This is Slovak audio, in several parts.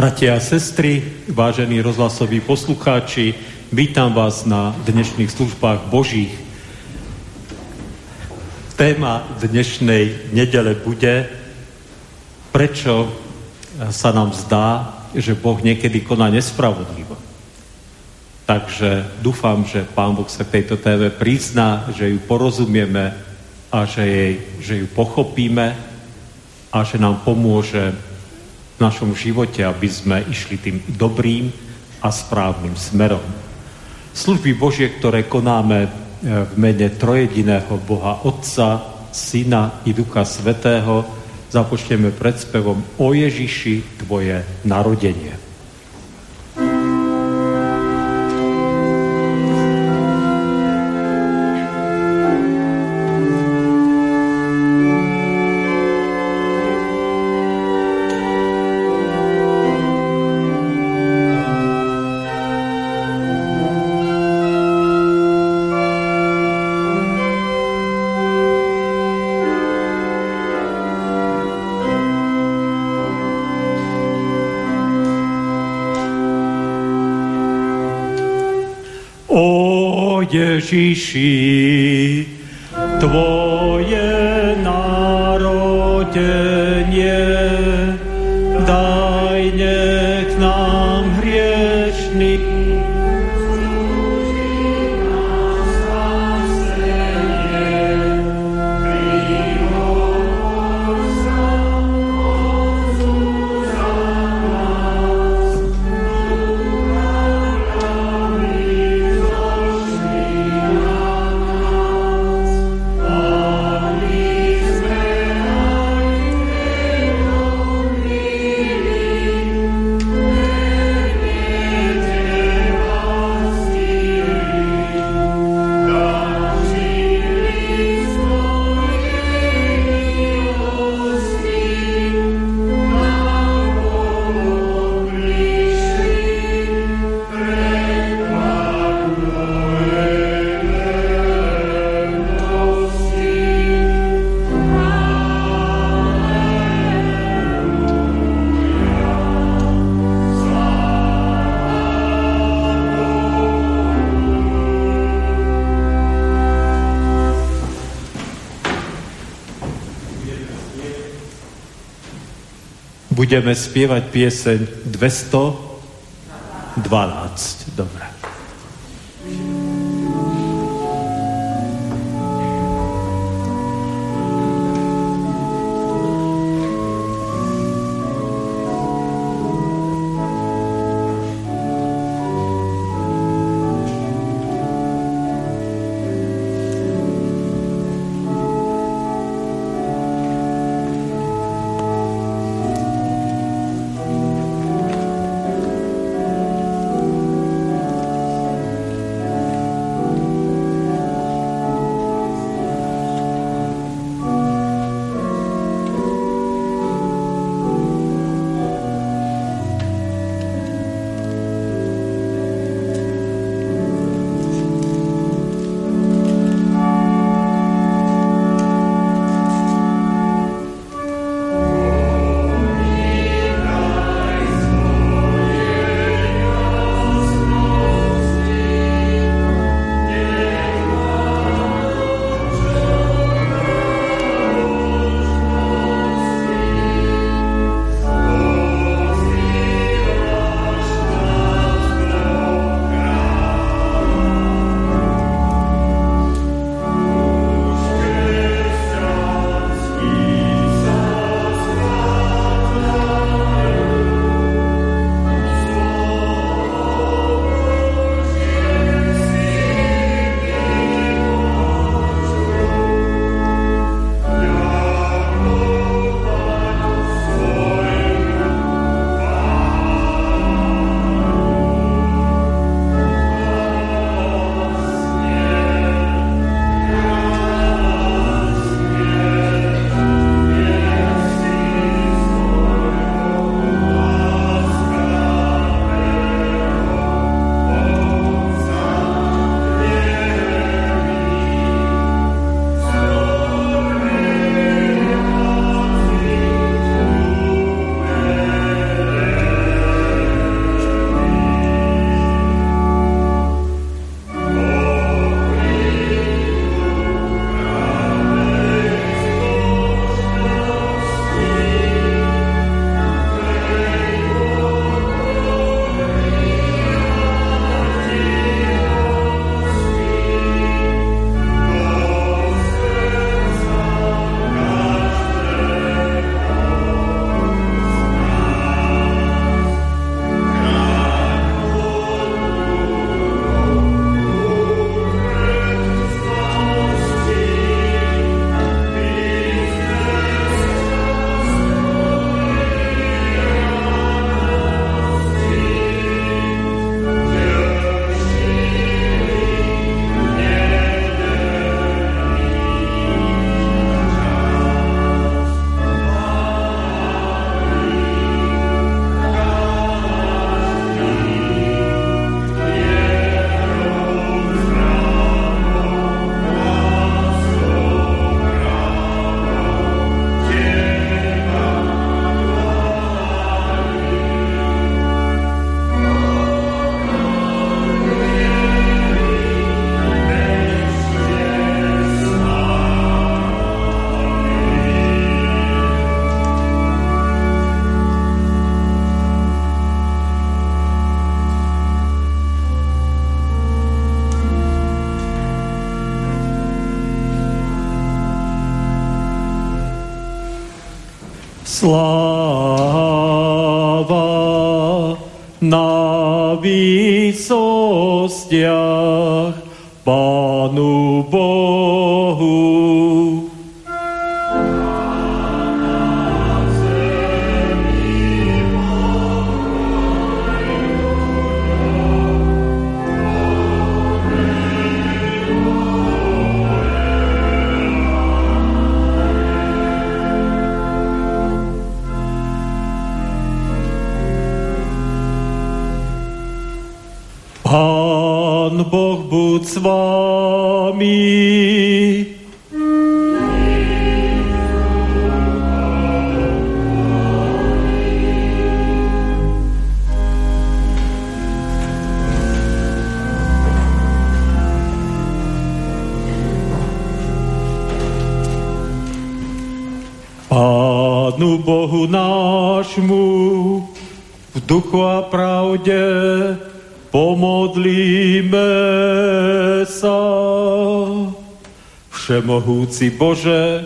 Bratia a sestry, vážení rozhlasoví poslucháči, vítam vás na dnešných službách Božích. Téma dnešnej nedele bude, prečo sa nám zdá, že Boh niekedy koná nespravodlivo. Takže dúfam, že Pán Boh sa tejto téme prizná, že ju porozumieme a že ju pochopíme a že nám pomôže v našom živote, aby sme išli tým dobrým a správnym smerom. Služby Božie, ktoré konáme v mene trojediného Boha Otca, Syna i Ducha Svätého, započneme pred spevom O Ježiši, tvoje narodenie. Ježiši, tvoje narodenie, daj nech nám hriešnym, budeme spievať pieseň 212. Dobre. Sláva na výsostiach Pánu Bohu. Pán Boh buď s vámi. Pánu Bohu nášmu v duchu a pravde pomodlíme sa. Všemohúci Bože,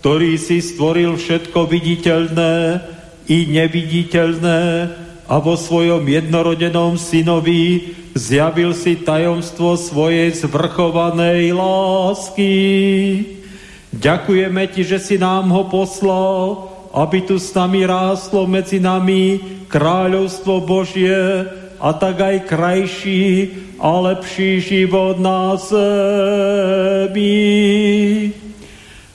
ktorý si stvoril všetko viditeľné i neviditeľné a vo svojom jednorodenom synovi zjavil si tajomstvo svojej zvrchovanej lásky. Ďakujeme Ti, že si nám ho poslal, aby tu s nami rástlo medzi nami kráľovstvo Božie, a tak aj krajší a lepší život na zemi.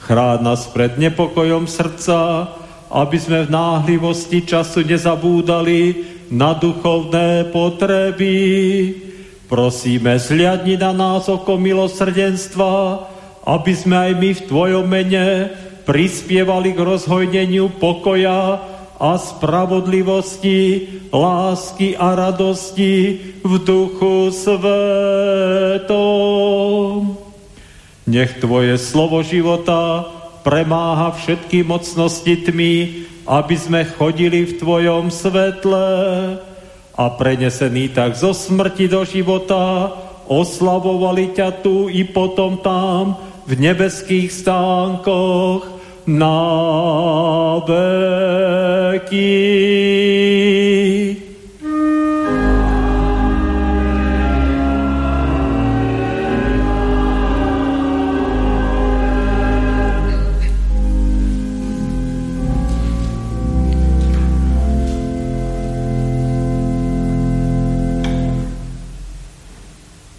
Chráň nás pred nepokojom srdca, aby sme v náhlivosti času nezabúdali na duchovné potreby. Prosíme, zhliadni na nás oko milosrdenstva, aby sme aj my v Tvojom mene prispievali k rozhojneniu pokoja a spravodlivosti, lásky a radosti v Duchu Svätom. Nech Tvoje slovo života premáha všetky mocnosti tmy, aby sme chodili v Tvojom svetle a prenesení tak zo smrti do života oslavovali ťa tu i potom tam v nebeských stánkoch na veky.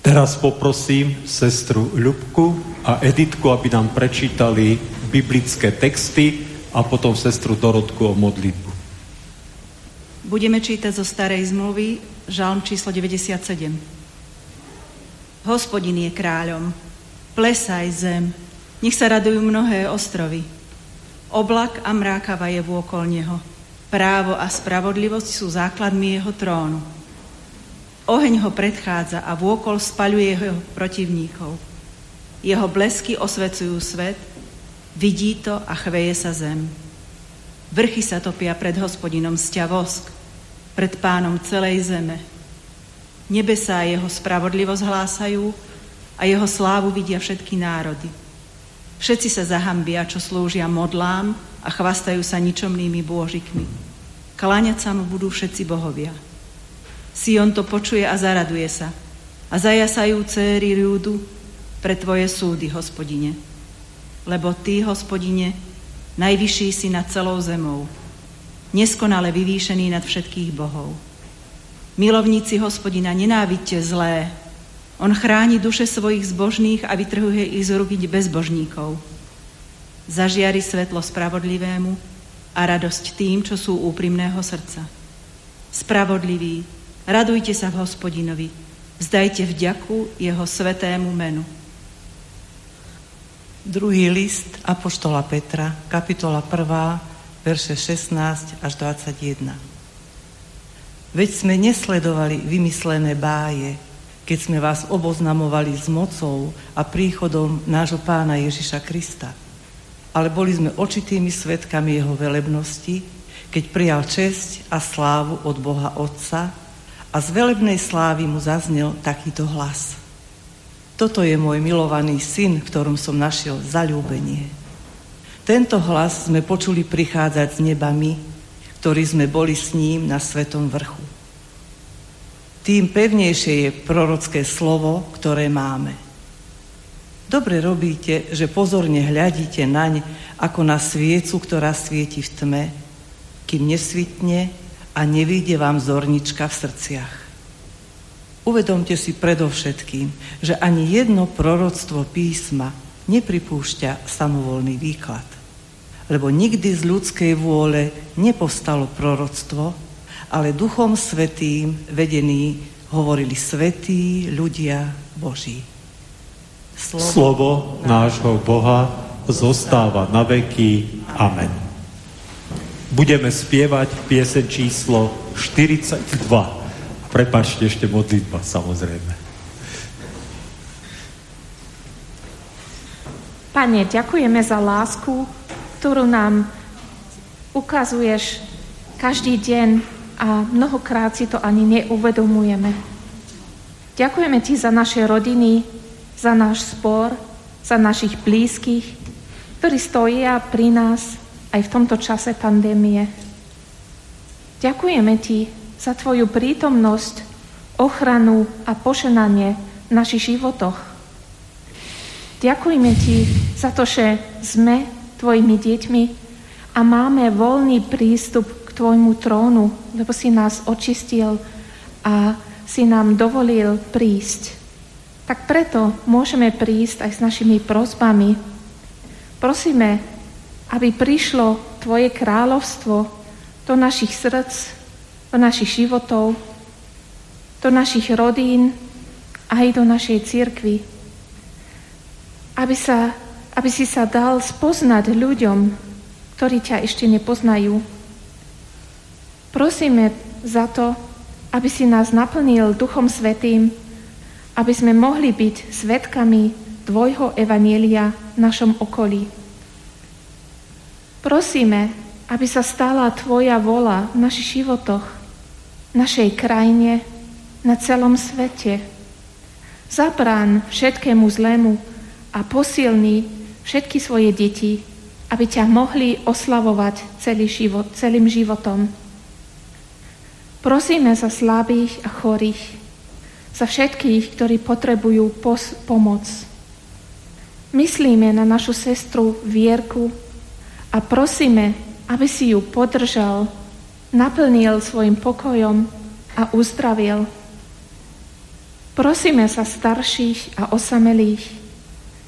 Teraz poprosím sestru Ľubku a Editku, aby nám prečítali biblické texty a potom sestru Dorotku o modlitbu. Budeme čítať zo Starej zmluvy žalm číslo 97. Hospodin je kráľom, plesaj zem, nech sa radujú mnohé ostrovy. Oblak a mrákava je vôkol neho, právo a spravodlivosť sú základmi jeho trónu. Oheň ho predchádza a vôkol spaľuje jeho protivníkov. Jeho blesky osvecujú svet, vidí to a chveje sa zem. Vrchy sa topia pred Hospodinom sťa vosk, pred Pánom celej zeme. Nebesá jeho spravodlivosť hlásajú a jeho slávu vidia všetky národy. Všetci sa zahambia, čo slúžia modlám a chvastajú sa ničomnými bôžikmi. Kláňať sa mu budú všetci bohovia. Sion to počuje a zaraduje sa a zajasajú céry ľudu pre Tvoje súdy, Hospodine. Lebo Ty, Hospodine, najvyšší si nad celou zemou, neskonale vyvýšený nad všetkých bohov. Milovníci Hospodina, nenávidte zlé. On chráni duše svojich zbožných a vytrhuje ich z ruky bezbožníkov. Zažiari svetlo spravodlivému a radosť tým, čo sú úprimného srdca. Spravodliví, radujte sa v Hospodinovi, vzdajte vďaku jeho svetému menu. Druhý list Apoštola Petra, kapitola 1, verše 16 až 21. Veď sme nesledovali vymyslené báje, keď sme vás oboznamovali s mocou a príchodom nášho Pána Ježiša Krista, ale boli sme očitými svedkami jeho velebnosti, keď prijal česť a slávu od Boha Otca a z velebnej slávy mu zaznel takýto hlas: Toto je môj milovaný syn, v ktorom som našiel zaľúbenie. Tento hlas sme počuli prichádzať z neba my, ktorí sme boli s ním na Svetom vrchu. Tým pevnejšie je prorocké slovo, ktoré máme. Dobre robíte, že pozorne hľadíte naň ako na sviecu, ktorá svieti v tme, kým nesvitne a nevyjde vám zornička v srdciach. Uvedomte si predovšetkým, že ani jedno proroctvo písma nepripúšťa samovolný výklad. Lebo nikdy z ľudskej vôle nepostalo proroctvo, ale Duchom Svätým vedení hovorili svätí ľudia Boží. Slovo nášho Boha zostáva na veky. Amen. Budeme spievať pieseň číslo 42. Prepáčte, ešte modlitba, samozrejme. Pane, ďakujeme za lásku, ktorú nám ukazuješ každý deň a mnohokrát si to ani neuvedomujeme. Ďakujeme Ti za naše rodiny, za náš spor, za našich blízkych, ktorí stoja pri nás aj v tomto čase pandémie. Ďakujeme Ti za Tvoju prítomnosť, ochranu a požehnanie v našich životoch. Ďakujeme Ti za to, že sme Tvojimi deťmi a máme voľný prístup k Tvojmu trónu, lebo si nás očistil a si nám dovolil prísť. Tak preto môžeme prísť aj s našimi prosbami. Prosíme, aby prišlo Tvoje kráľovstvo do našich srdc, do našich životov, do našich rodín aj do našej cirkvi. Aby si sa dal spoznať ľuďom, ktorí ťa ešte nepoznajú. Prosíme za to, aby si nás naplnil Duchom Svätým, aby sme mohli byť svedkami Tvojho evanjelia v našom okolí. Prosíme, aby sa stala Tvoja vôľa v našich životoch, v našej krajine, na celom svete. Zabrán všetkému zlému a posilni všetky svoje deti, aby ťa mohli oslavovať celým životom. Prosíme za slabých a chorých, za všetkých, ktorí potrebujú pomoc. Myslíme na našu sestru Vierku a prosíme, aby si ju podržal, naplnil svojim pokojom a uzdravil. Prosíme za starších a osamelých,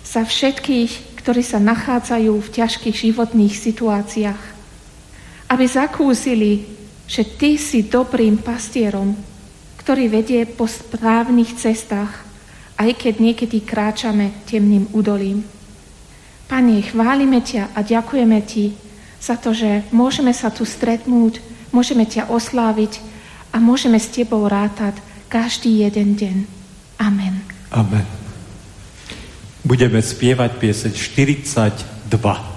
za všetkých, ktorí sa nachádzajú v ťažkých životných situáciách, aby zakúsili, že Ty si dobrým pastierom, ktorý vedie po správnych cestách, aj keď niekedy kráčame temným údolím. Pane, chválime Ťa a ďakujeme Ti za to, že môžeme sa tu stretnúť, môžeme Ťa osláviť a môžeme s Tebou rátať každý jeden deň. Amen. Amen. Budeme spievať pieseň 42.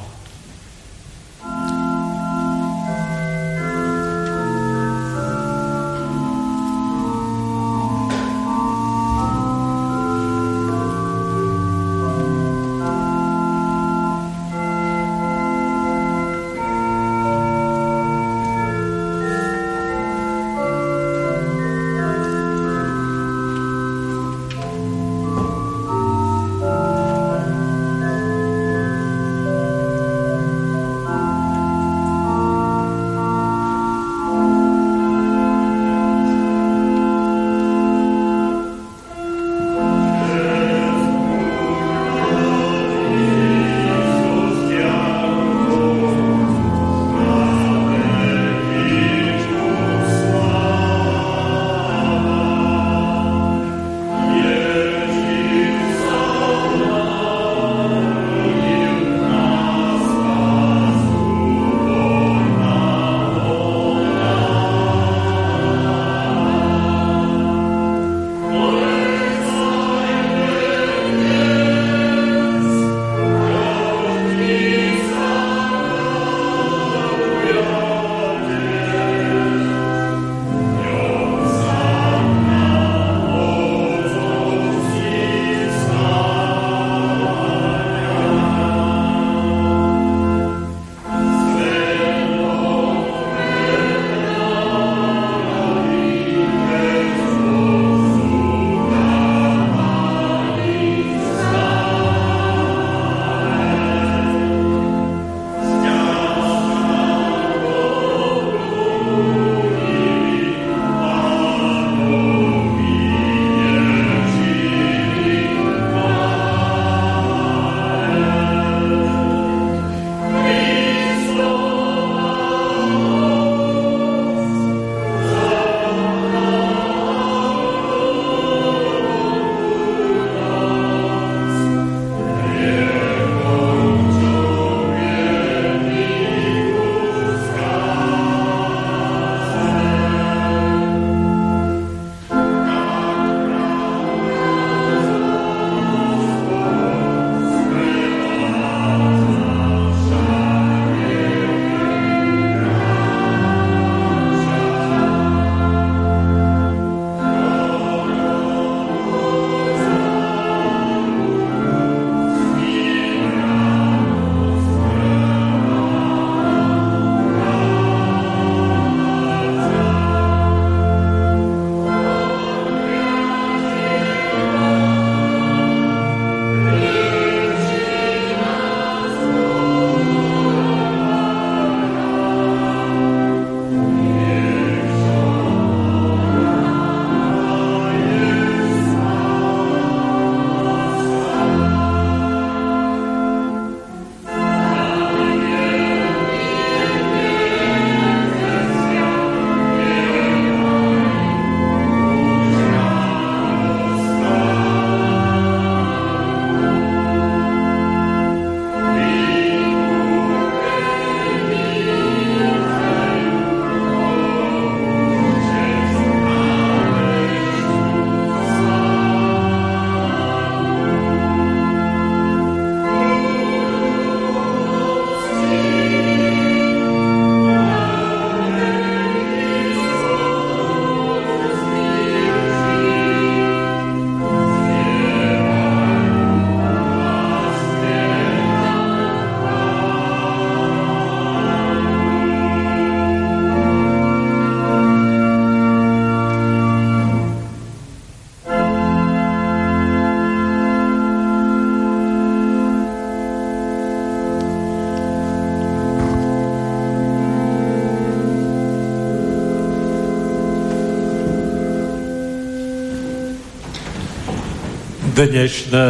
Dnešné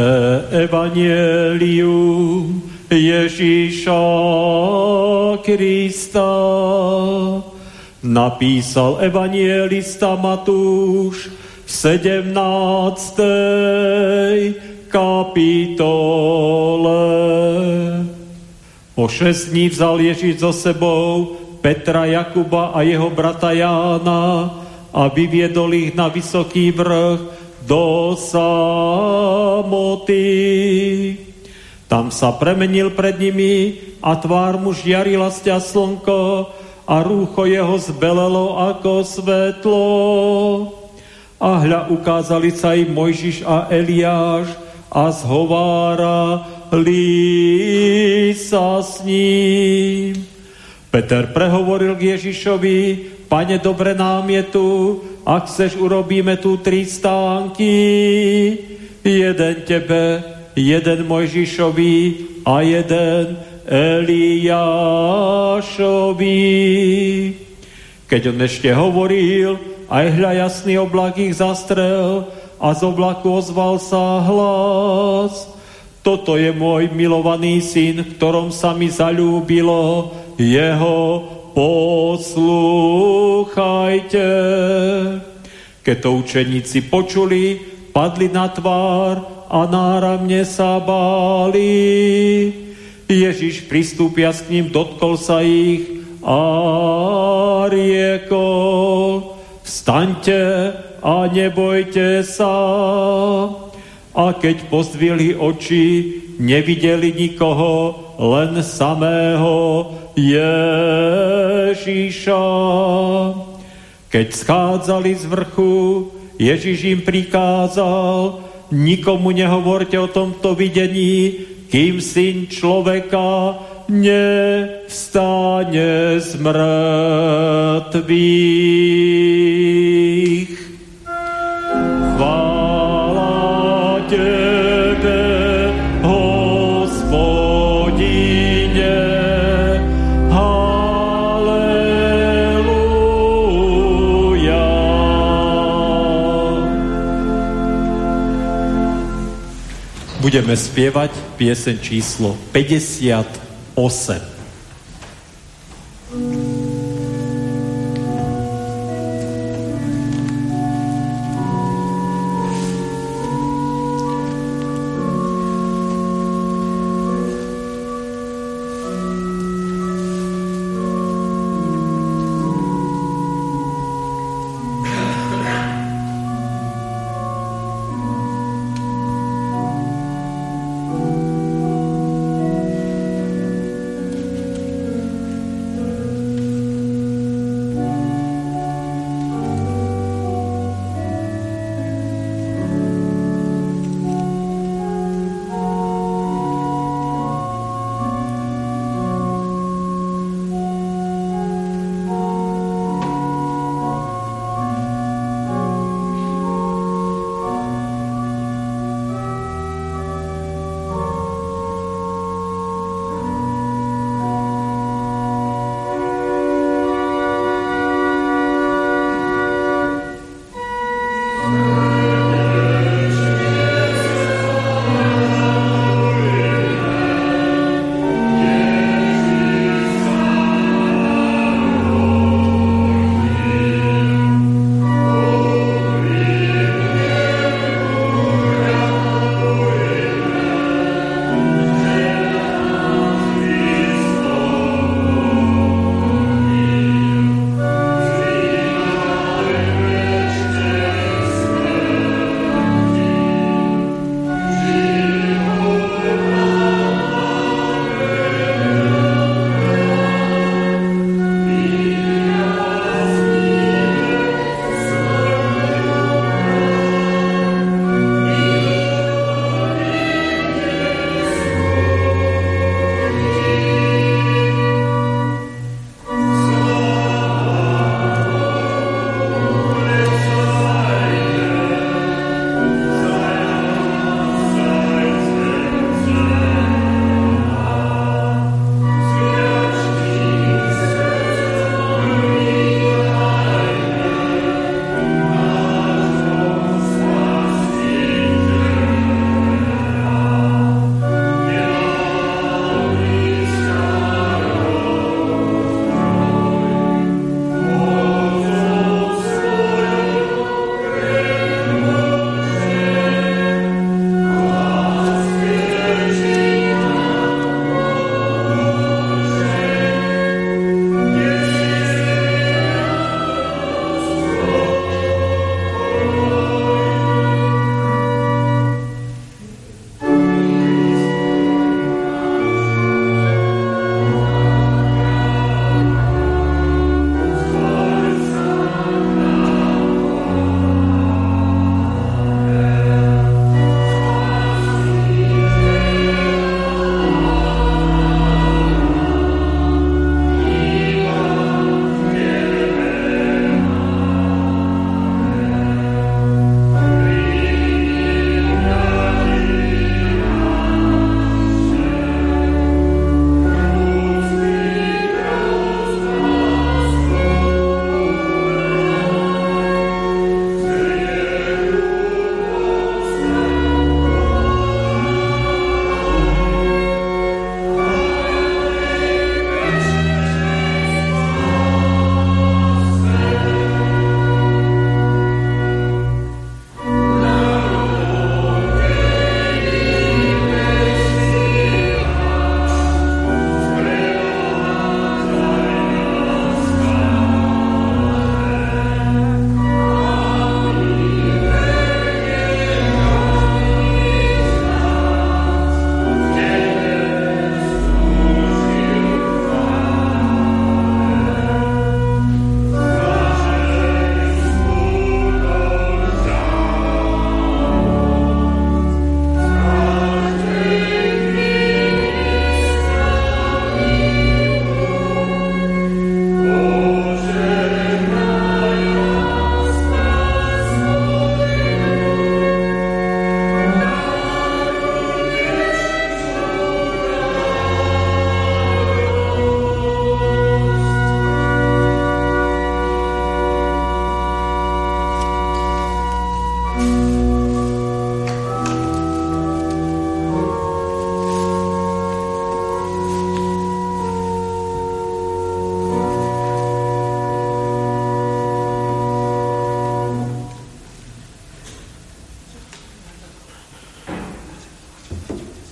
evanjelium Ježíša Krista napísal evanjelista Matúš v 17. kapitole. O 6 dní vzal Ježíš so sebou Petra, Jakuba a jeho brata Jána a vyviedol ich na vysoký vrch do samoty. Tam sa premenil pred nimi a tvár mu žiarila sťa slnko a rúcho jeho zbelelo ako svetlo. A hľa, ukázali sa im Mojžiš a Eliáš a zhovárali sa s ním. Peter prehovoril k Ježišovi: Pane, dobre nám je tu, ak chceš, urobíme tu 3 stánky, jeden tebe, jeden Mojžišovi a jeden Eliášovi. Keď on ešte hovoril, aj hľa, jasný oblak ich zastrel a z oblaku ozval sa hlas: Toto je môj milovaný syn, v ktorom sa mi zaľúbilo, jeho poslúchajte. Keď to učeníci počuli, padli na tvár a náramne sa báli. Ježiš, pristúpiac k ním, dotkol sa ich a riekol: Vstaňte a nebojte sa. A keď pozdvihli oči, nevideli nikoho, len samého Ježiša. Keď schádzali z vrchu, Ježiš im prikázal: Nikomu nehovorte o tomto videní, kým Syn človeka nevstane z mŕtvych. Chvála Tebe, budeme spievať pieseň číslo 58.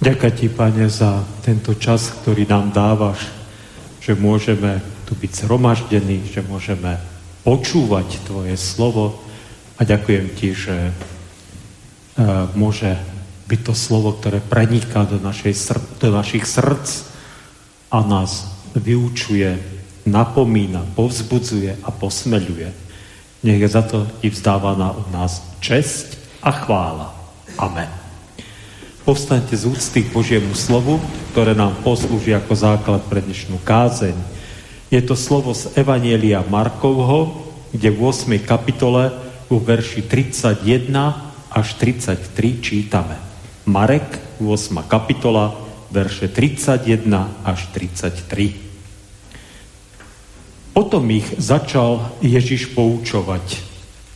Ďakujem ti, Pane, za tento čas, ktorý nám dávaš, že môžeme tu byť zhromaždení, že môžeme počúvať tvoje slovo a ďakujem ti, že môže byť to slovo, ktoré preniká do našich srdc a nás vyučuje, napomína, povzbudzuje a posmeľuje. Nech je za to i vzdávaná od nás česť a chvála. Amen. Povstaňte z úcty k Božiemu slovu, ktoré nám poslúži ako základ pre dnešnú kázeň. Je to slovo z Evanjelia Markovho, kde v 8. kapitole u verši 31 až 33 čítame. Marek, 8. kapitola, verše 31 až 33. Potom ich začal Ježiš poučovať,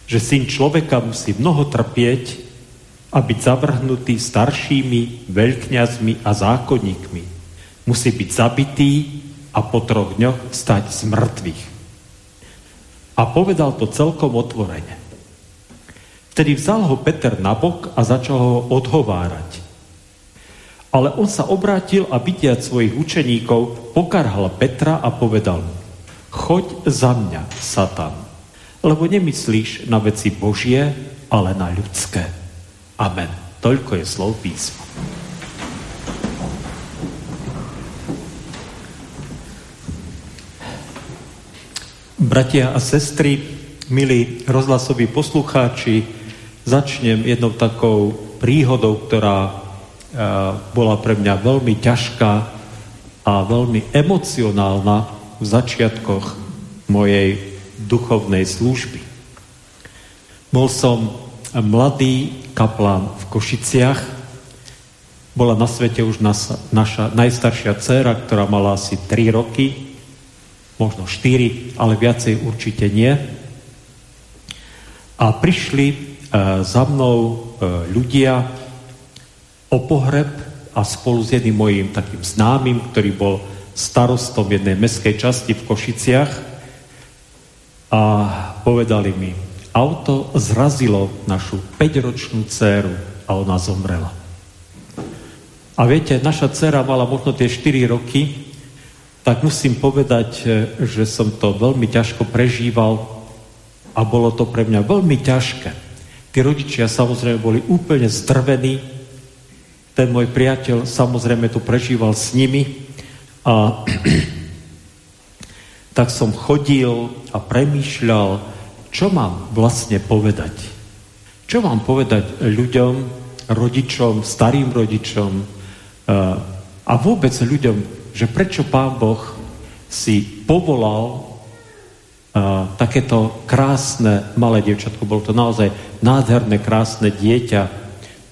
že syn človeka musí mnoho trpieť a byť zavrhnutý staršími, veľkňazmi a zákonníkmi. Musí byť zabitý a po 3 dňoch stať z mŕtvych. A povedal to celkom otvorene. Vtedy vzal ho Peter na bok a začal ho odhovárať. Ale on sa obrátil a vidiac svojich učeníkov, pokarhal Petra a povedal mu: Choď za mňa, Satan, lebo nemyslíš na veci Božie, ale na ľudské. Amen. Toľko je slov písma. Bratia a sestry, milí rozhlasoví poslucháči, začnem jednou takou príhodou, ktorá bola pre mňa veľmi ťažká a veľmi emocionálna v začiatkoch mojej duchovnej služby. Bol som mladý kaplán v Košiciach. Bola na svete už naša najstaršia dcéra, ktorá mala asi 3 roky, možno 4, ale viacej určite nie. A prišli za mnou ľudia o pohreb a spolu s jedným mojím takým známym, ktorý bol starostom jednej mestskej časti v Košiciach, a povedali mi: Auto zrazilo našu 5-ročnú dceru a ona zomrela. A viete, naša dcera mala možno tie 4 roky, tak musím povedať, že som to veľmi ťažko prežíval a bolo to pre mňa veľmi ťažké. Tí rodičia samozrejme boli úplne zdrvení, ten môj priateľ samozrejme to prežíval s nimi a tak som chodil a premýšľal, čo mám vlastne povedať? Čo mám povedať ľuďom, rodičom, starým rodičom a vôbec ľuďom, že prečo Pán Boh si povolal takéto krásne malé dievčatko. Bolo to naozaj nádherné, krásne dieťa,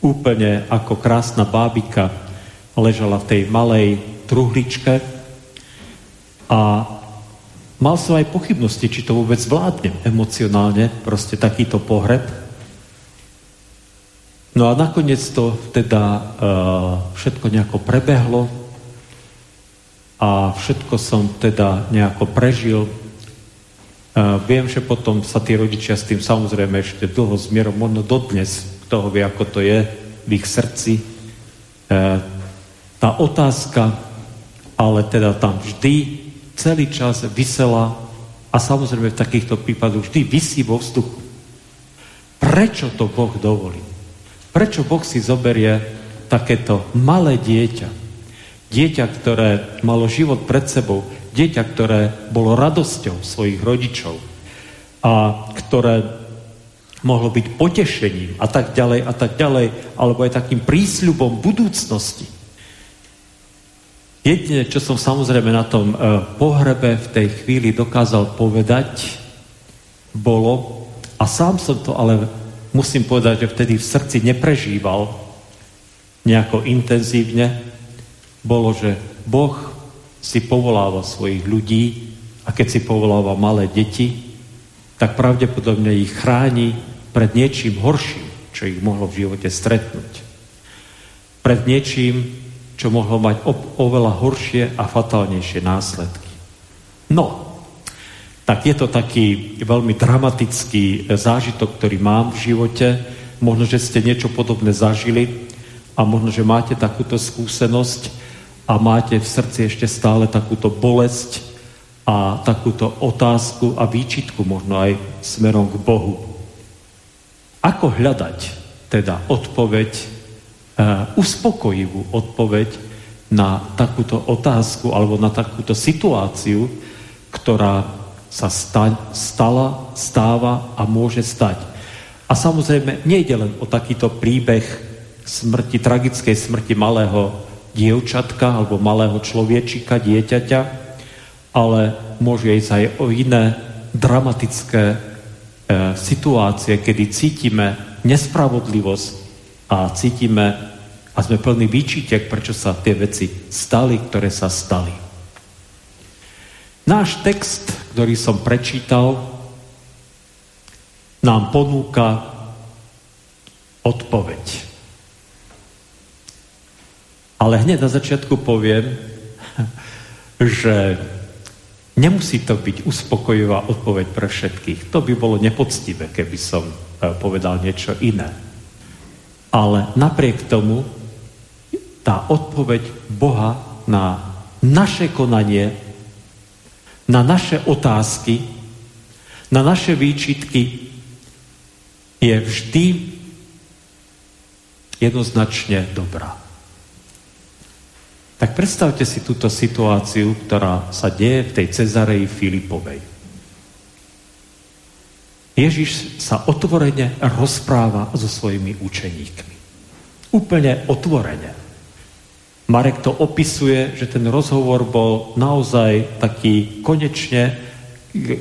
úplne ako krásna bábika, ležala v tej malej truhličke a mal som aj pochybnosti, či to vôbec zvládnem emocionálne, proste takýto pohreb. No a nakoniec to teda všetko nejako prebehlo a všetko som teda nejako prežil. Viem, že potom sa tí rodičia s tým samozrejme ešte dlho zmierom, ono dodnes, kto ho vie, ako to je v ich srdci. Tá otázka, ale teda tam vždy celý čas visela a samozrejme v takýchto prípadoch vždy visí vo vzduchu. Prečo to Boh dovolí? Prečo Boh si zoberie takéto malé dieťa? Dieťa, ktoré malo život pred sebou, dieťa, ktoré bolo radosťou svojich rodičov a ktoré mohlo byť potešením a tak ďalej, alebo aj takým prísľubom budúcnosti. Jedine, čo som samozrejme na tom pohrebe v tej chvíli dokázal povedať, bolo, a sám som to ale musím povedať, že vtedy v srdci neprežíval nejako intenzívne, bolo, že Boh si povoláva svojich ľudí a keď si povoláva malé deti, tak pravdepodobne ich chráni pred niečím horším, čo ich mohlo v živote stretnúť. Pred niečím, čo mohlo mať oveľa horšie a fatálnejšie následky. No, tak je to taký veľmi dramatický zážitok, ktorý mám v živote. Možno, že ste niečo podobné zažili A možno, že máte takúto skúsenosť a máte v srdci ešte stále takúto bolesť a takúto otázku a výčitku možno aj smerom k Bohu. Ako hľadať teda odpoveď, uspokojivú odpoveď na takúto otázku alebo na takúto situáciu, ktorá sa stáva a môže stať. A samozrejme, nejde len o takýto príbeh smrti, tragickej smrti malého dievčatka alebo malého človečika, dieťaťa, ale môže ísť aj o iné dramatické situácie, kedy cítime nespravodlivosť a cítime a sme plní výčitek, prečo sa tie veci stali, ktoré sa stali. Náš text, ktorý som prečítal, nám ponúka odpoveď. Ale hneď na začiatku poviem, že nemusí to byť uspokojivá odpoveď pre všetkých. To by bolo nepoctivé, keby som povedal niečo iné. Ale napriek tomu tá odpoveď Boha na naše konanie, na naše otázky, na naše výčitky je vždy jednoznačne dobrá. Tak predstavte si túto situáciu, ktorá sa deje v tej Cezareji Filipovej. Ježiš sa otvorene rozpráva so svojimi učeníkmi. Úplne otvorene. Marek to opisuje, že ten rozhovor bol naozaj taký konečne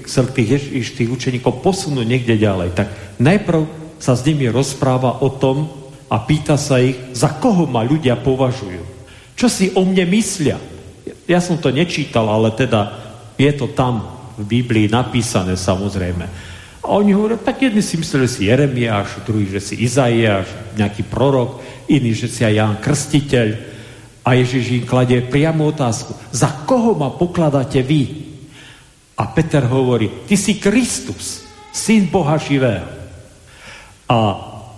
chcel tých učeníkov posunúť niekde ďalej. Tak najprv sa s nimi rozpráva o tom a pýta sa ich, za koho ma ľudia považujú. Čo si o mne myslia? Ja som to nečítal, ale teda je to tam v Biblii napísané samozrejme. A oni hovoria, tak jedni si mysleli, že si Jeremiáš, druhý, že si Izaiáš, nejaký prorok, iný, že si aj Ján Krstiteľ. A Ježiš im kladie priamu otázku, za koho ma pokladáte vy? A Peter hovorí, ty si Kristus, syn Boha živého. A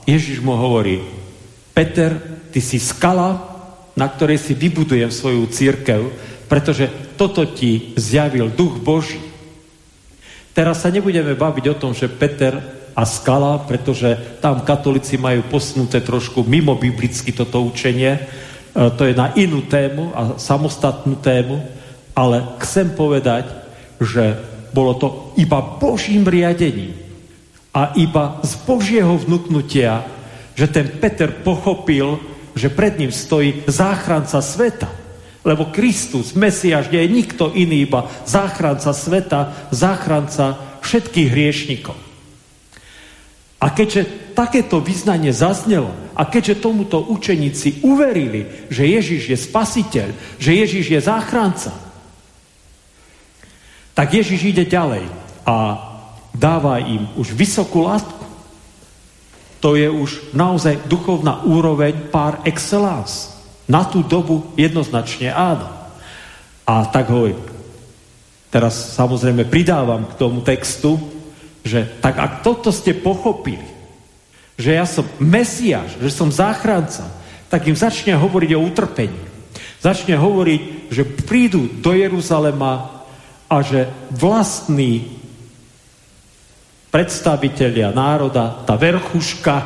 Ježiš mu hovorí, Peter, ty si skala, na ktorej si vybudujem svoju cirkev, pretože toto ti zjavil Duch Boží. Teraz sa nebudeme baviť o tom, že Peter a skala, pretože tam katolíci majú posunuté trošku mimo biblicky toto učenie, to je na inú tému a samostatnú tému, ale chcem povedať, že bolo to iba Božím riadením a iba z Božieho vnuknutia, že ten Peter pochopil, že pred ním stojí záchranca sveta. Lebo Kristus, Mesiáš, nie je nikto iný, iba záchranca sveta, záchranca všetkých hriešnikov. A keďže takéto vyznanie zaznelo a keďže tomuto učeníci uverili, že Ježiš je spasiteľ, že Ježiš je záchranca, tak Ježiš ide ďalej a dáva im už vysokú látku. To je už naozaj duchovná úroveň par excellence. Na tú dobu jednoznačne áno. A tak hovorím. Teraz samozrejme pridávam k tomu textu, že tak ak toto ste pochopili, že ja som Mesiáš, že som záchranca, tak im začne hovoriť o utrpení. Začne hovoriť, že prídu do Jeruzalema a že vlastní predstavitelia národa, tá verchuška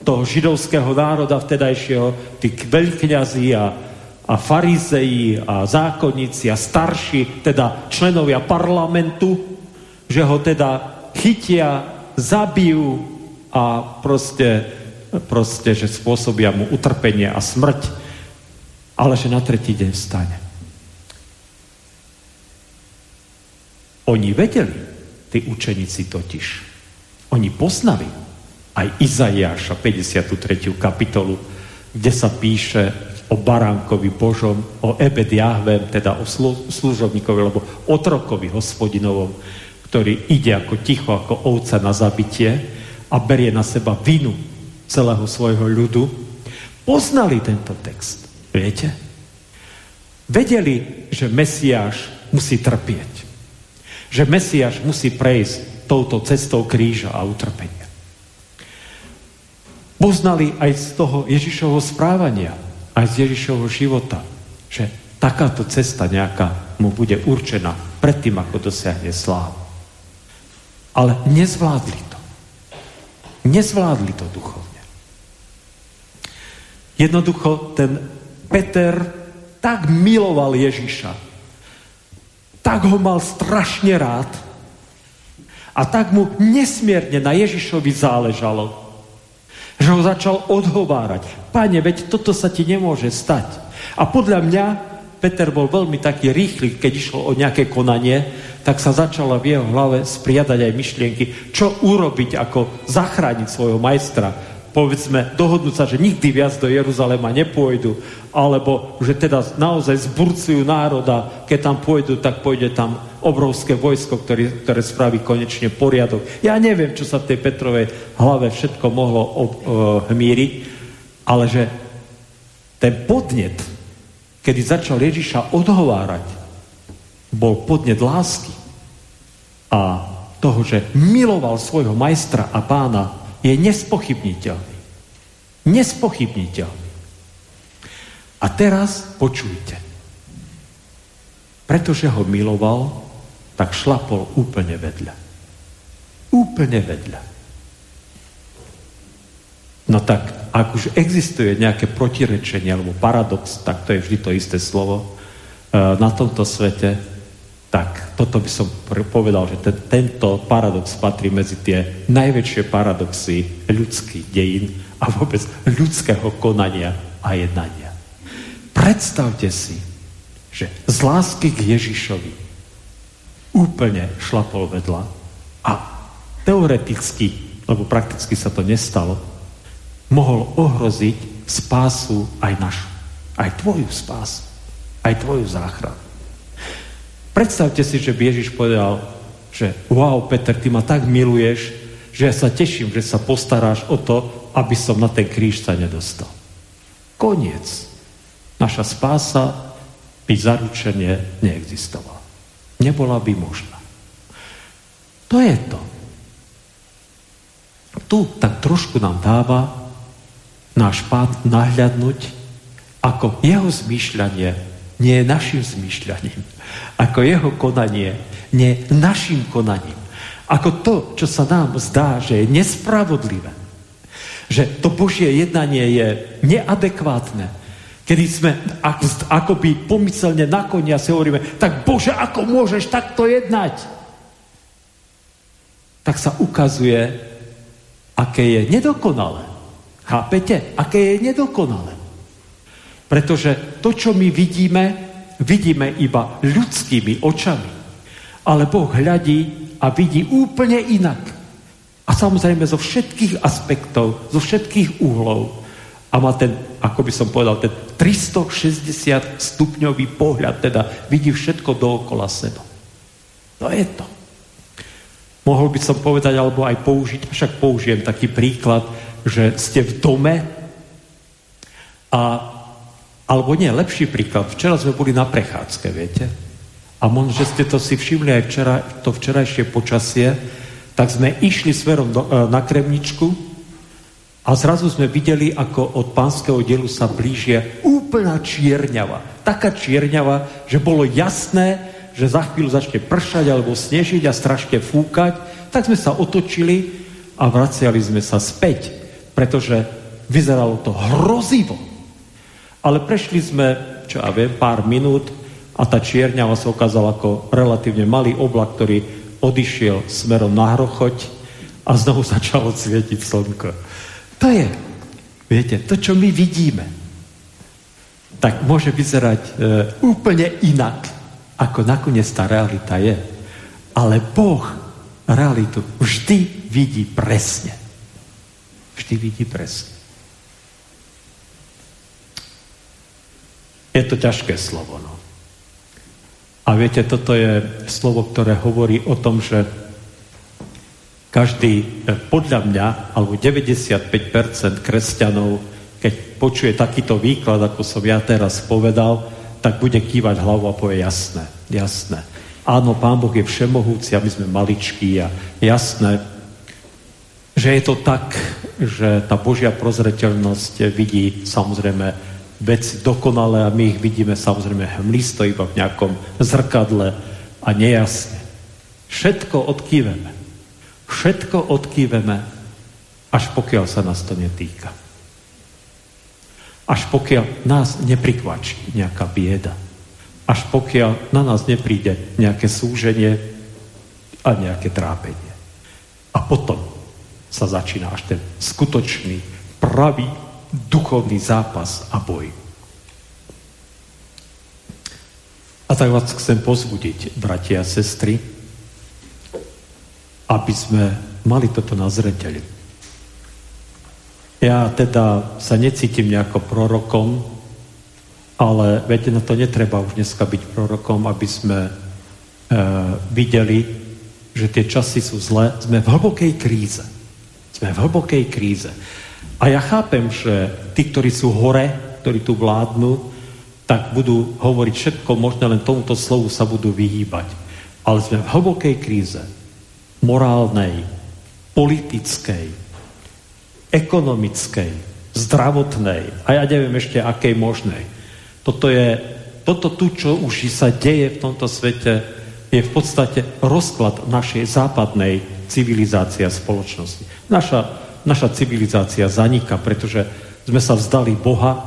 toho židovského národa vtedajšieho, tí veľkňazi a farizei a zákonníci a starší, teda členovia parlamentu, že ho teda chytia, zabijú a proste že spôsobia mu utrpenie a smrť, ale že na tretí deň vstane. Oni vedeli, tí učeníci totiž. Oni poznali aj Izaiáša 53. kapitolu, kde sa píše o baránkovi Božom, o Ebed Jahvem, teda o služobníkovi, alebo otrokovi hospodinovom, ktorý ide ako ticho, ako ovca na zabitie a berie na seba vinu celého svojho ľudu. Poznali tento text, viete? Vedeli, že Mesiáš musí trpieť. Že Mesiáš musí prejsť touto cestou kríža a utrpenia. poznali aj z toho Ježišovho správania, aj z Ježišovho života, že takáto cesta nejaká mu bude určená predtým, ako dosiahne slávu. Ale nezvládli to. Nezvládli to duchovne. Jednoducho ten Peter tak miloval Ježiša, tak ho mal strašne rád a tak mu nesmierne na Ježišovi záležalo, že ho začal odhovárať. Pane, veď toto sa ti nemôže stať. A podľa mňa Peter bol veľmi taký rýchly, keď išlo o nejaké konanie, tak sa začala v jeho hlave spriadať aj myšlienky, čo urobiť, ako zachrániť svojho majstra. Povedzme, dohodnúť sa, že nikdy viac do Jeruzalema nepôjdu, alebo že teda naozaj zburcujú národa, keď tam pôjdu, tak pôjde tam obrovské vojsko, ktoré spraví konečne poriadok. Ja neviem, čo sa v tej Petrovej hlave všetko mohlo hmíriť, ale že ten podnet, kedy začal Ježiša odhovárať, bol podnet lásky a toho, že miloval svojho majstra a pána, je nespochybniteľný. Nespochybniteľný. A teraz počujte. Pretože ho miloval, tak šlapol úplne vedľa. Úplne vedľa. No tak, ak už existuje nejaké protirečenie alebo paradox, tak to je vždy to isté slovo na tomto svete, tak toto by som povedal, že tento paradox patrí medzi tie najväčšie paradoxy ľudských dejín a vôbec ľudského konania a jednania. Predstavte si, že z lásky k Ježišovi úplne šlapol vedľa a teoreticky, lebo prakticky sa to nestalo, mohol ohroziť spásu aj našu, aj tvoju spásu, aj tvoju záchranu. Predstavte si, že by Ježiš povedal, že wow, Peter, ty ma tak miluješ, že ja sa teším, že sa postaráš o to, aby som na ten kríž sa nedostal. Koniec. Naša spása by zaručenie neexistovala. Nebola by možná. To je to. Tu tak trošku nám dáva náš Pán nahľadnúť, ako jeho zmýšľanie nie je našim zmýšľaním. Ako jeho konanie nie je našim konaním. Ako to, čo sa nám zdá, že je nespravodlivé. Že to Božie jednanie je neadekvátne. Kedy sme akoby pomyselne na koni a si hovoríme, tak Bože, ako môžeš takto jednať? Tak sa ukazuje, aké je nedokonalé. Chápete? Aké je nedokonalé. Pretože to, čo my vidíme, vidíme iba ľudskými očami. Ale Boh hľadí a vidí úplne inak. A samozrejme zo všetkých aspektov, zo všetkých uhlov. A má ten, ako by som povedal, ten 360 stupňový pohľad, teda vidí všetko dookola seba. To je to. Mohol by som povedať, alebo aj použiť, však použijem taký príklad, že ste v dome a alebo nie, lepší príklad. Včera sme boli na prechádzke, viete? A možno, že ste to si všimli aj včera, to včerajšie počasie, tak sme išli smerom na Kremničku a zrazu sme videli, ako od Pánskeho dielu sa blížie úplná čierňava. Taká čierňava, že bolo jasné, že za chvíľu začne pršať alebo snežiť a strašne fúkať. Tak sme sa otočili a vraciali sme sa späť, pretože vyzeralo to hrozivo. Ale prešli sme, čo ja viem, pár minút a tá čierňava sa ukázala ako relatívne malý oblak, ktorý odišiel smerom na Hrochoť a znovu začalo svietiť slnko. To je, viete, to, čo my vidíme, tak môže vyzerať úplne inak, ako nakoniec tá realita je. Ale Boh realitu vždy vidí presne. Vždy vidí presne. Je to ťažké slovo, no. A viete, toto je slovo, ktoré hovorí o tom, že každý, podľa mňa, alebo 95% kresťanov, keď počuje takýto výklad, ako som ja teraz povedal, tak bude kývať hlavu a povie jasné, jasné. Áno, Pán Boh je všemohúci a my sme maličkí a jasné, že je to tak že tá Božia prozreteľnosť vidí samozrejme veci dokonale a my ich vidíme samozrejme hmlisto iba v nejakom zrkadle a nejasne. Všetko odkýveme, až pokiaľ sa nás to netýka. Až pokiaľ nás neprikvačí nejaká bieda. Až pokiaľ na nás nepríde nejaké súženie a nejaké trápenie. A potom sa začína až ten skutočný, pravý duchovný zápas a boj. A tak vás chcem pozbudiť, bratia a sestry, aby sme mali toto na zreteli. Ja teda sa necítim nejako prorokom, ale viete, na to netreba už dneska byť prorokom, aby sme videli, že tie časy sú zlé. Sme v hlbokej kríze. A ja chápem, že tí, ktorí sú hore, ktorí tu vládnu, tak budú hovoriť všetko možné, len tomuto slovu sa budú vyhýbať. Ale sme v hlbokej kríze, morálnej, politickej, ekonomickej, zdravotnej a ja neviem ešte akej možnej. Toto tu, čo už sa deje v tomto svete, je v podstate rozklad našej západnej civilizácie a spoločnosti. Naša civilizácia zaniká, pretože sme sa vzdali Boha,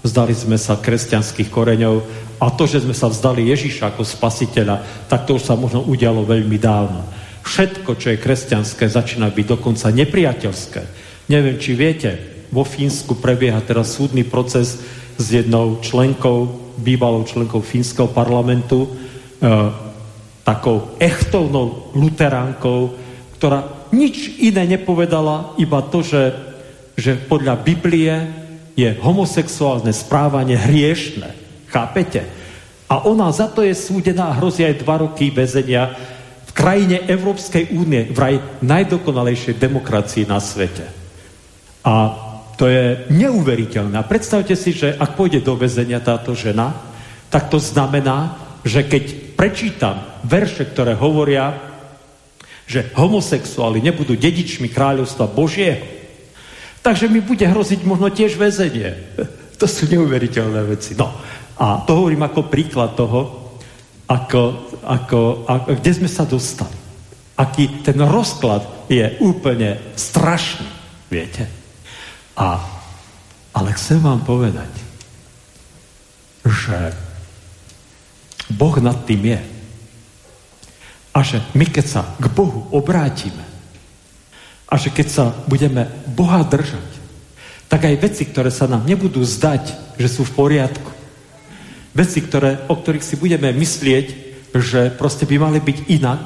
vzdali sme sa kresťanských koreňov a to, že sme sa vzdali Ježiša ako spasiteľa, tak to už sa možno udialo veľmi dávno. Všetko, čo je kresťanské, začína byť dokonca nepriateľské. Neviem, či viete, vo Fínsku prebieha teraz súdny proces s jednou bývalou členkou fínskeho parlamentu, takou echtovnou luteránkou, ktorá nič iné nepovedala, iba to, že podľa Biblie je homosexuálne správanie hriešne. Chápete? A ona za to je súdená a hrozí aj 2 roky väzenia v krajine Európskej únie, vraj najdokonalejšej demokracii na svete. A to je neuveriteľné. A predstavte si, že ak pôjde do väzenia táto žena, tak to znamená, že keď prečítam verše, ktoré hovoria, že homosexuáli nebudú dedičmi kráľovstva Božieho, takže mi bude hroziť možno tiež väzenie. To sú neuveriteľné veci. No, a to hovorím ako príklad toho, ako kde sme sa dostali. Aký ten rozklad je úplne strašný, viete? Ale chcem vám povedať, že Boh nad tým je. A že my, keď sa k Bohu obrátime, a že keď sa budeme Boha držať, tak aj veci, ktoré sa nám nebudú zdať, že sú v poriadku. Veci, o ktorých si budeme myslieť, že proste by mali byť inak,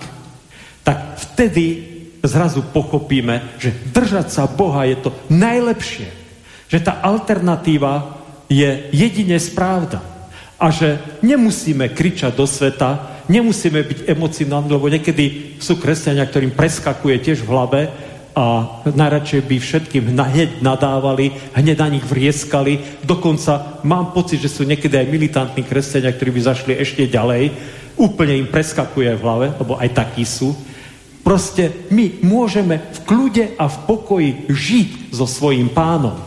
tak vtedy zrazu pochopíme, že držať sa Boha je to najlepšie. Že tá alternatíva je jedine správna. A že nemusíme kričať do sveta, nemusíme byť emocionálni, lebo niekedy sú kresťania, ktorým preskakuje tiež v hlave, a najradšej by všetkým hneď nadávali, hneď na nich vrieskali. Dokonca mám pocit, že sú niekedy aj militantní kresťania, ktorí by zašli ešte ďalej. Úplne im preskakuje v hlave, lebo aj takí sú. Proste my môžeme v kľude a v pokoji žiť so svojím Pánom.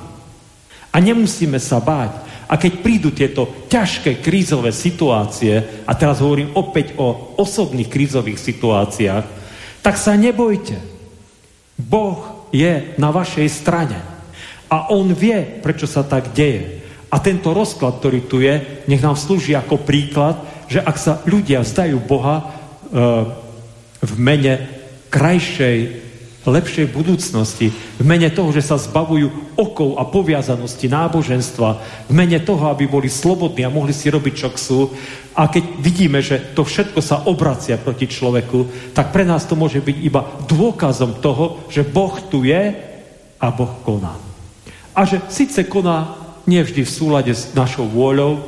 A nemusíme sa báť. A keď prídu tieto ťažké krízové situácie, a teraz hovorím opäť o osobných krízových situáciách, tak sa nebojte. Boh je na vašej strane a On vie, prečo sa tak deje. A tento rozklad, ktorý tu je, nech nám slúži ako príklad, že ak sa ľudia vzdajú Boha v mene krajšej, lepšej budúcnosti, v mene toho, že sa zbavujú okov a poviazanosti náboženstva, v mene toho, aby boli slobodní a mohli si robiť, čo chcú, a keď vidíme, že to všetko sa obracia proti človeku, tak pre nás to môže byť iba dôkazom toho, že Boh tu je a Boh koná. A že síce koná nie vždy v súlade s našou vôľou,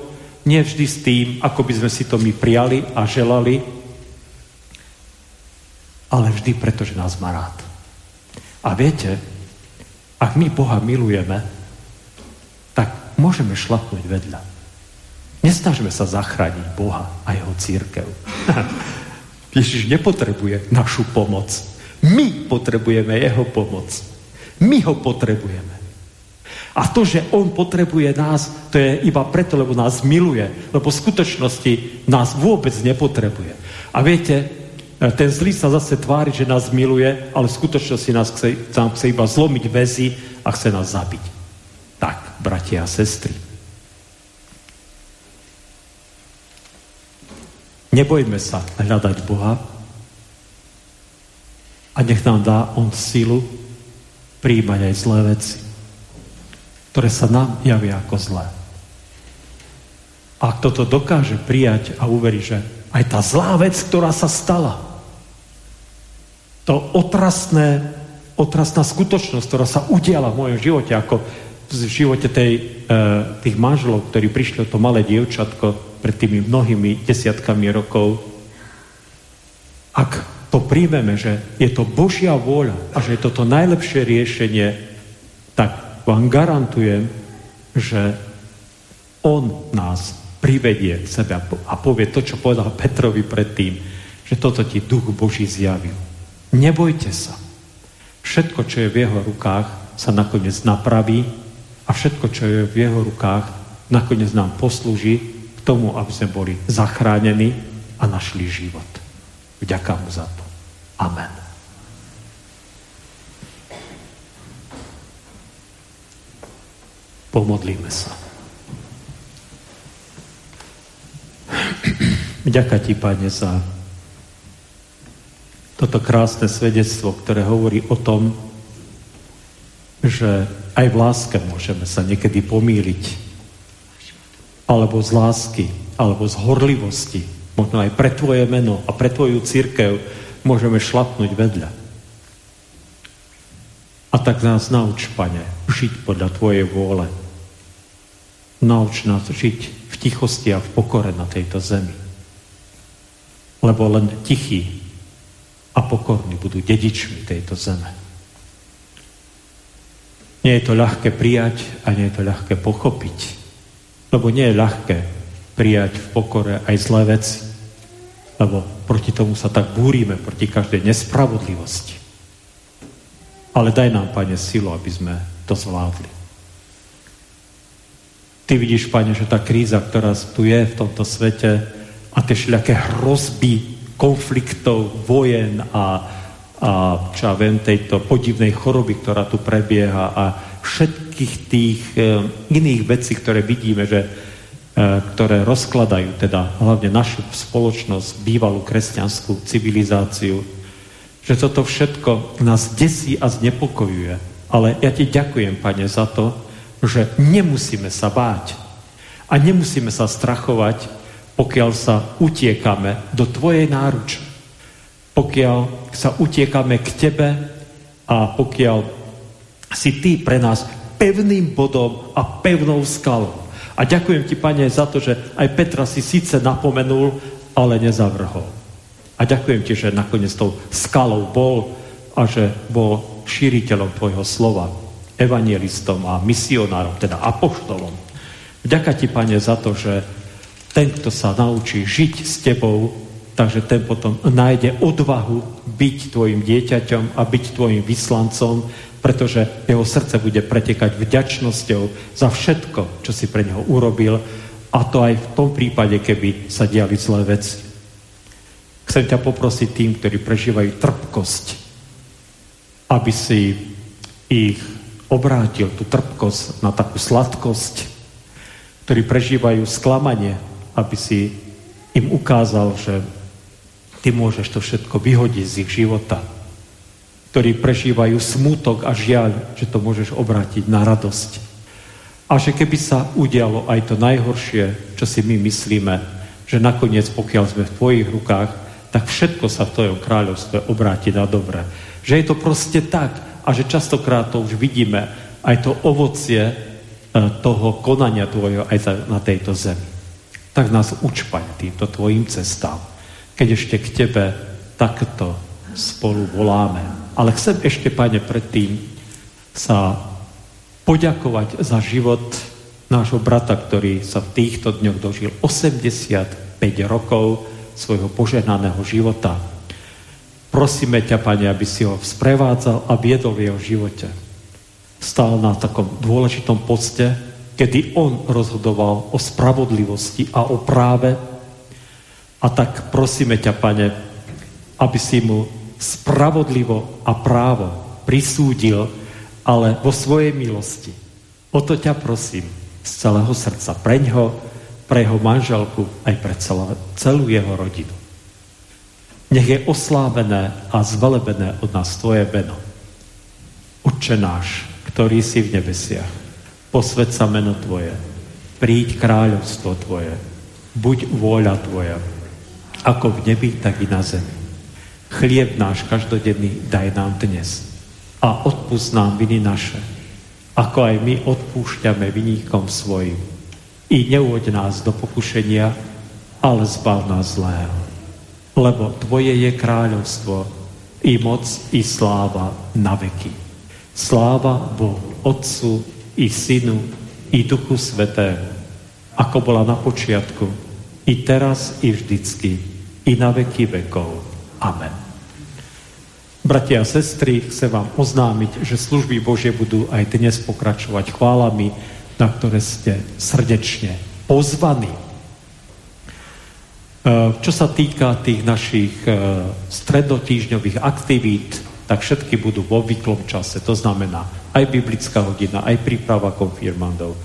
nie vždy s tým, ako by sme si to my prijali a želali, ale vždy preto, že nás má rád. A viete, ak my Boha milujeme, tak môžeme šlapnúť vedľa. Nesnažme sa zachrániť Boha a jeho cirkev. Ježiš nepotrebuje našu pomoc. My potrebujeme jeho pomoc. My ho potrebujeme. A to, že on potrebuje nás, to je iba preto, lebo nás miluje, lebo v skutočnosti nás vôbec nepotrebuje. A viete, ten zlý sa zase tvári, že nás miluje, ale v skutočnosti nás chce iba zlomiť väzy a chce nás zabiť. Tak, bratia a sestry. Nebojme sa hľadať Boha a nech nám dá on silu prijímať aj zlé veci, ktoré sa nám javia ako zlé. A kto to dokáže prijať a uverí, že aj tá zlá vec, ktorá sa stala, to otrasná skutočnosť, ktorá sa udiala v mojom živote, ako v živote tých manželov, ktorí prišli o to malé dievčatko pred tými mnohými desiatkami rokov. Ak to príjmeme, že je to Božia vôľa a že je to to najlepšie riešenie, tak vám garantujem, že on nás privedie k sebe a povie to, čo povedal Petrovi predtým, že toto ti Duch Boží zjavil. Nebojte sa. Všetko, čo je v jeho rukách, sa nakoniec napraví a všetko, čo je v jeho rukách, nakoniec nám poslúži k tomu, aby sme boli zachránení a našli život. Vďaka mu za to. Amen. Pomodlíme sa. Vďaka ti, Pane, za toto krásne svedectvo, ktoré hovorí o tom, že aj v láske môžeme sa niekedy pomýliť. Alebo z lásky, alebo z horlivosti. Možno aj pre tvoje meno a pre tvoju cirkev môžeme šlapnúť vedľa. A tak nás nauč, Pane, žiť podľa tvojej vôle. Nauč nás žiť v tichosti a v pokore na tejto zemi. Lebo len tichí a pokorní budú dedičmi tejto zeme. Nie je to ľahké prijať a nie je to ľahké pochopiť. Lebo nie je ľahké prijať v pokore aj zlé veci. Lebo proti tomu sa tak búrime, proti každej nespravodlivosti. Ale daj nám, Pane, silu, aby sme to zvládli. Ty vidíš, Pane, že tá kríza, ktorá tu je v tomto svete a tie všelijaké hrozby konfliktov, vojen a čo ja viem, tejto podivnej choroby, ktorá tu prebieha a všetkých tých iných vecí, ktoré vidíme, že, ktoré rozkladajú teda hlavne našu spoločnosť, bývalú kresťanskú civilizáciu, že toto všetko nás desí a znepokojuje. Ale ja ti ďakujem, Pane, za to, že nemusíme sa báť a nemusíme sa strachovať, pokiaľ sa utiekame do tvojej náruče, pokiaľ sa utiekame k tebe a pokiaľ si ty pre nás pevným bodom a pevnou skalou. A ďakujem ti, Pane, za to, že aj Petra si síce napomenul, ale nezavrhol. A ďakujem ti, že nakoniec tou skalou bol a že bol šíriteľom tvojho slova, evanjelistom a misionárom, teda apoštolom. Vďaka ti, Pane, za to, že ten, kto sa naučí žiť s tebou, takže ten potom nájde odvahu byť tvojim dieťaťom a byť tvojim vyslancom, pretože jeho srdce bude pretekať vďačnosťou za všetko, čo si pre neho urobil, a to aj v tom prípade, keby sa diali zlé veci. Chcem ťa poprosiť tým, ktorí prežívajú trpkosť, aby si ich obrátil, tú trpkosť, na takú sladkosť, ktorí prežívajú sklamanie, aby si im ukázal, že ty môžeš to všetko vyhodiť z ich života, ktorí prežívajú smútok a žiaľ, že to môžeš obrátiť na radosť. A že keby sa udialo aj to najhoršie, čo si my myslíme, že nakoniec, pokiaľ sme v tvojich rukách, tak všetko sa v tvojom kráľovstve obráti na dobré. Že je to proste tak, a že častokrát to už vidíme, aj to ovocie toho konania tvojho aj na tejto zemi. Tak nás učpaň týmto tvojim cestám, keď ešte k tebe takto spolu voláme. Ale chcem ešte, Pane, predtým sa poďakovať za život nášho brata, ktorý sa v týchto dňoch dožil 85 rokov svojho požehnaného života. Prosíme ťa, Pane, aby si ho sprevádzal a viedol v jeho živote. stál na takom dôležitom poste, kedy on rozhodoval o spravodlivosti a o práve. A tak prosíme ťa, Pane, aby si mu spravodlivo a právo prisúdil, ale vo svojej milosti. O to ťa prosím z celého srdca. Preň ho, pre jeho manželku, aj pre celú jeho rodinu. Nech je oslávené a zvelebené od nás tvoje meno. Otče náš, ktorý si v nebesiach, posväť sa meno tvoje, príď kráľovstvo tvoje, buď vôľa tvoja, ako v nebi, tak i na zemi. Chlieb náš každodenný daj nám dnes a odpusť nám viny naše, ako aj my odpúšťame viníkom svojim. I neuvoď nás do pokušenia, ale zbav nás zlého. Lebo tvoje je kráľovstvo, i moc, i sláva na veky. Sláva Bohu, Otcu, i Synu, i Duchu Svätému, ako bola na počiatku, i teraz, i vždycky, i na veky vekov. Amen. Bratia a sestry, chcem vám oznámiť, že služby Božie budú aj dnes pokračovať chválami, na ktoré ste srdečne pozvaní. Čo sa týka tých našich strednotýždňových aktivít, tak všetky budú vo obvyklom čase. To znamená aj biblická hodina, aj príprava konfirmandov,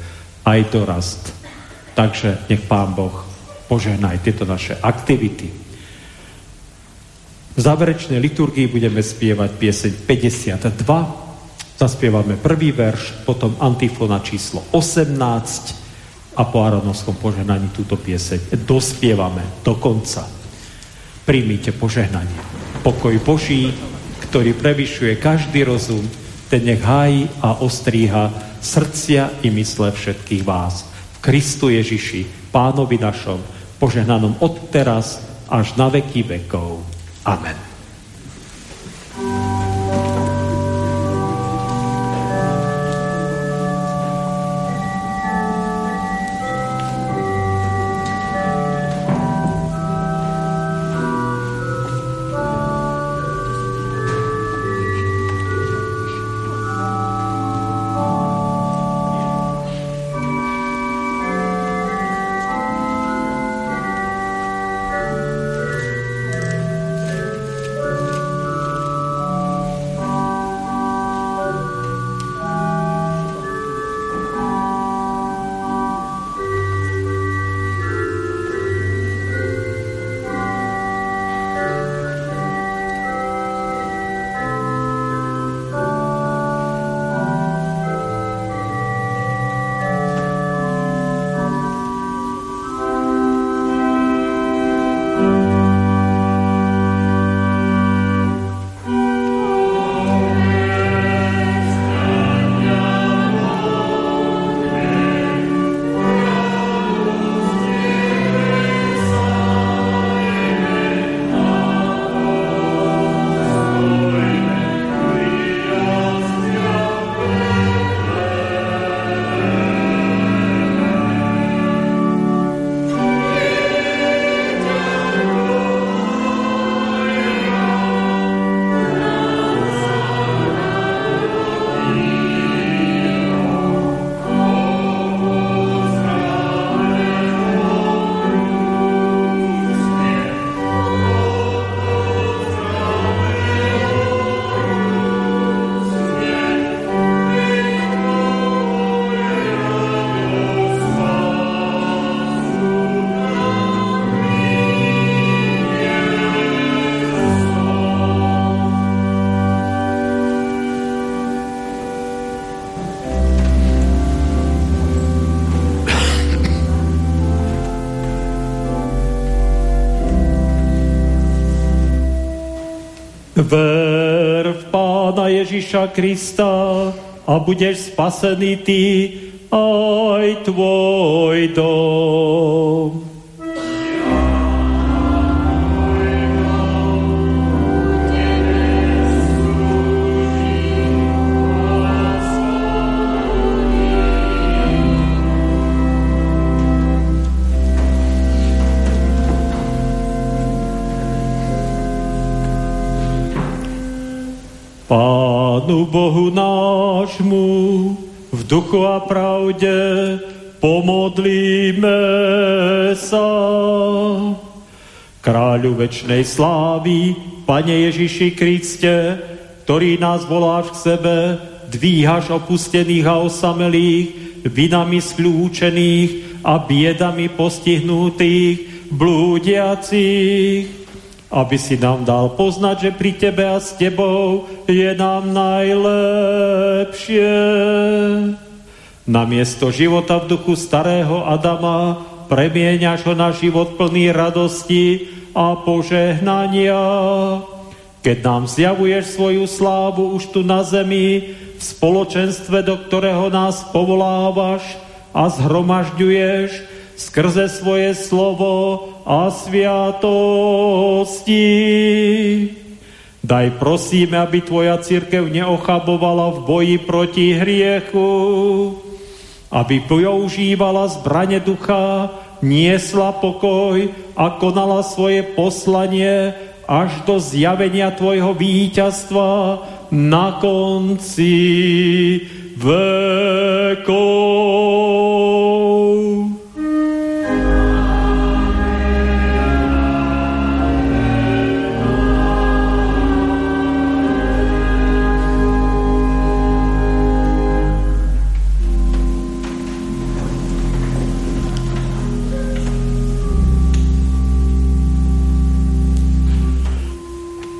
aj dorast. Takže nech Pán Boh požehná aj tieto naše aktivity. V záverečnej liturgii budeme spievať pieseň 52. Zaspievame prvý verš, potom antifona číslo 18 a po Áronovskom požehnaní túto pieseň dospievame do konca. Príjmite požehnanie. Pokoj Boží, ktorý prevyšuje každý rozum, ten nech hájí a ostríha srdcia i mysle všetkých vás. V Kristu Ježiši, Pánovi našom, požehnanom od teraz až na veky vekov. Amen. Ver v Pána Ježiša Krista a budeš spasený ty aj tvoj dom. Pánu Bohu nášmu, v duchu a pravde pomodlíme sa. Kráľu večnej slávy, Pane Ježiši Kriste, ktorý nás voláš k sebe, dvíhaš opustených a osamelých, vinami skľúčených a biedami postihnutých, blúdiacich, aby si nám dal poznať, že pri tebe a s tebou je nám najlepšie. Namiesto života v duchu starého Adama premieňaš ho na život plný radosti a požehnania. Keď nám zjavuješ svoju slávu už tu na zemi, v spoločenstve, do ktorého nás povolávaš a zhromažďuješ, skrze svoje slovo a sviatosti. Daj prosíme, aby tvoja cirkev neochabovala v boji proti hriechu, aby používala zbrane ducha, niesla pokoj a konala svoje poslanie až do zjavenia tvojho víťazstva na konci vekov.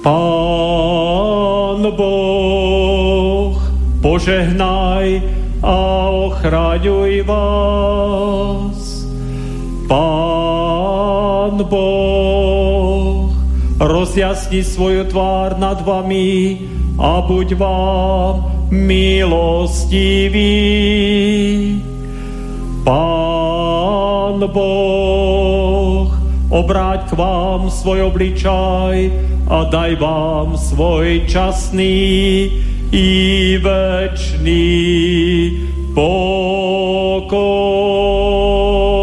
Pán Boh, požehnaj a ochraňuj vás. Pán Boh, rozjasni svoju tvár nad vami a buď vám milostivý. Pán Boh, obráť k vám svoj obličaj a daj vám svoj časný i večný pokoj.